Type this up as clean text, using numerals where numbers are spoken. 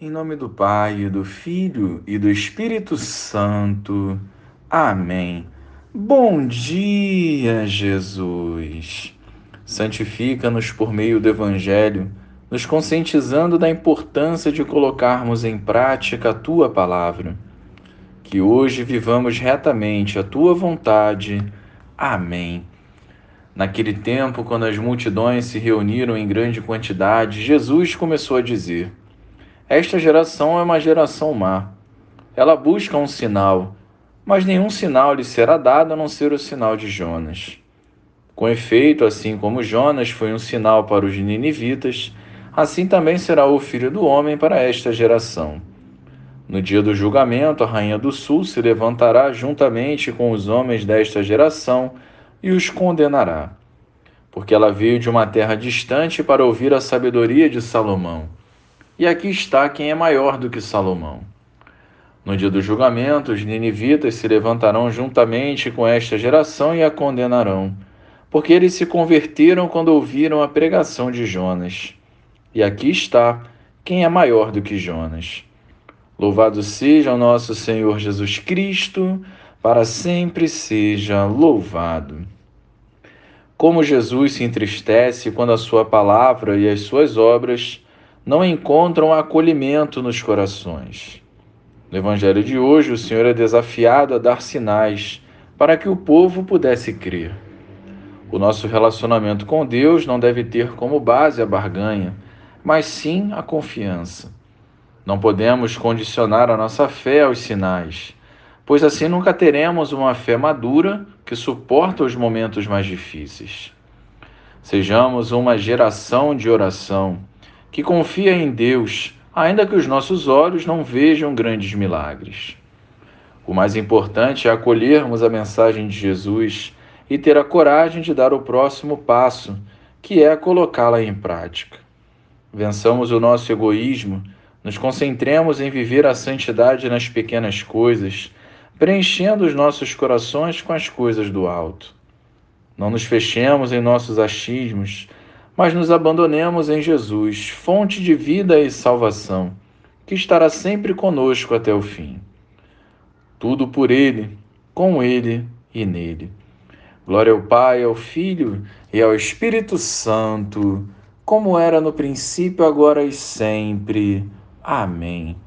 Em nome do Pai, e do Filho e do Espírito Santo. Amém. Bom dia, Jesus. Santifica-nos por meio do Evangelho, nos conscientizando da importância de colocarmos em prática a Tua Palavra. Que hoje vivamos retamente a Tua vontade. Amém. Naquele tempo, quando as multidões se reuniram em grande quantidade, Jesus começou a dizer: esta geração é uma geração má. Ela busca um sinal, mas nenhum sinal lhe será dado a não ser o sinal de Jonas. Com efeito, assim como Jonas foi um sinal para os ninivitas, assim também será o Filho do Homem para esta geração. No dia do julgamento, a rainha do sul se levantará juntamente com os homens desta geração e os condenará, porque ela veio de uma terra distante para ouvir a sabedoria de Salomão. E aqui está quem é maior do que Salomão. No dia do julgamento, os ninivitas se levantarão juntamente com esta geração e a condenarão, porque eles se converteram quando ouviram a pregação de Jonas. E aqui está quem é maior do que Jonas. Louvado seja o nosso Senhor Jesus Cristo, para sempre seja louvado. Como Jesus se entristece quando a sua palavra e as suas obras não encontram acolhimento nos corações. No Evangelho de hoje, o Senhor é desafiado a dar sinais para que o povo pudesse crer. O nosso relacionamento com Deus não deve ter como base a barganha, mas sim a confiança. Não podemos condicionar a nossa fé aos sinais, pois assim nunca teremos uma fé madura que suporta os momentos mais difíceis. Sejamos uma geração de oração que confia em Deus, ainda que os nossos olhos não vejam grandes milagres. O mais importante é acolhermos a mensagem de Jesus e ter a coragem de dar o próximo passo, que é colocá-la em prática. Vençamos o nosso egoísmo. Nos concentremos em viver a santidade nas pequenas coisas, preenchendo os nossos corações com as coisas do alto. Não nos fechemos em nossos achismos, mas nos abandonemos em Jesus, fonte de vida e salvação, que estará sempre conosco até o fim. Tudo por Ele, com Ele e nele. Glória ao Pai, ao Filho e ao Espírito Santo, como era no princípio, agora e sempre. Amém.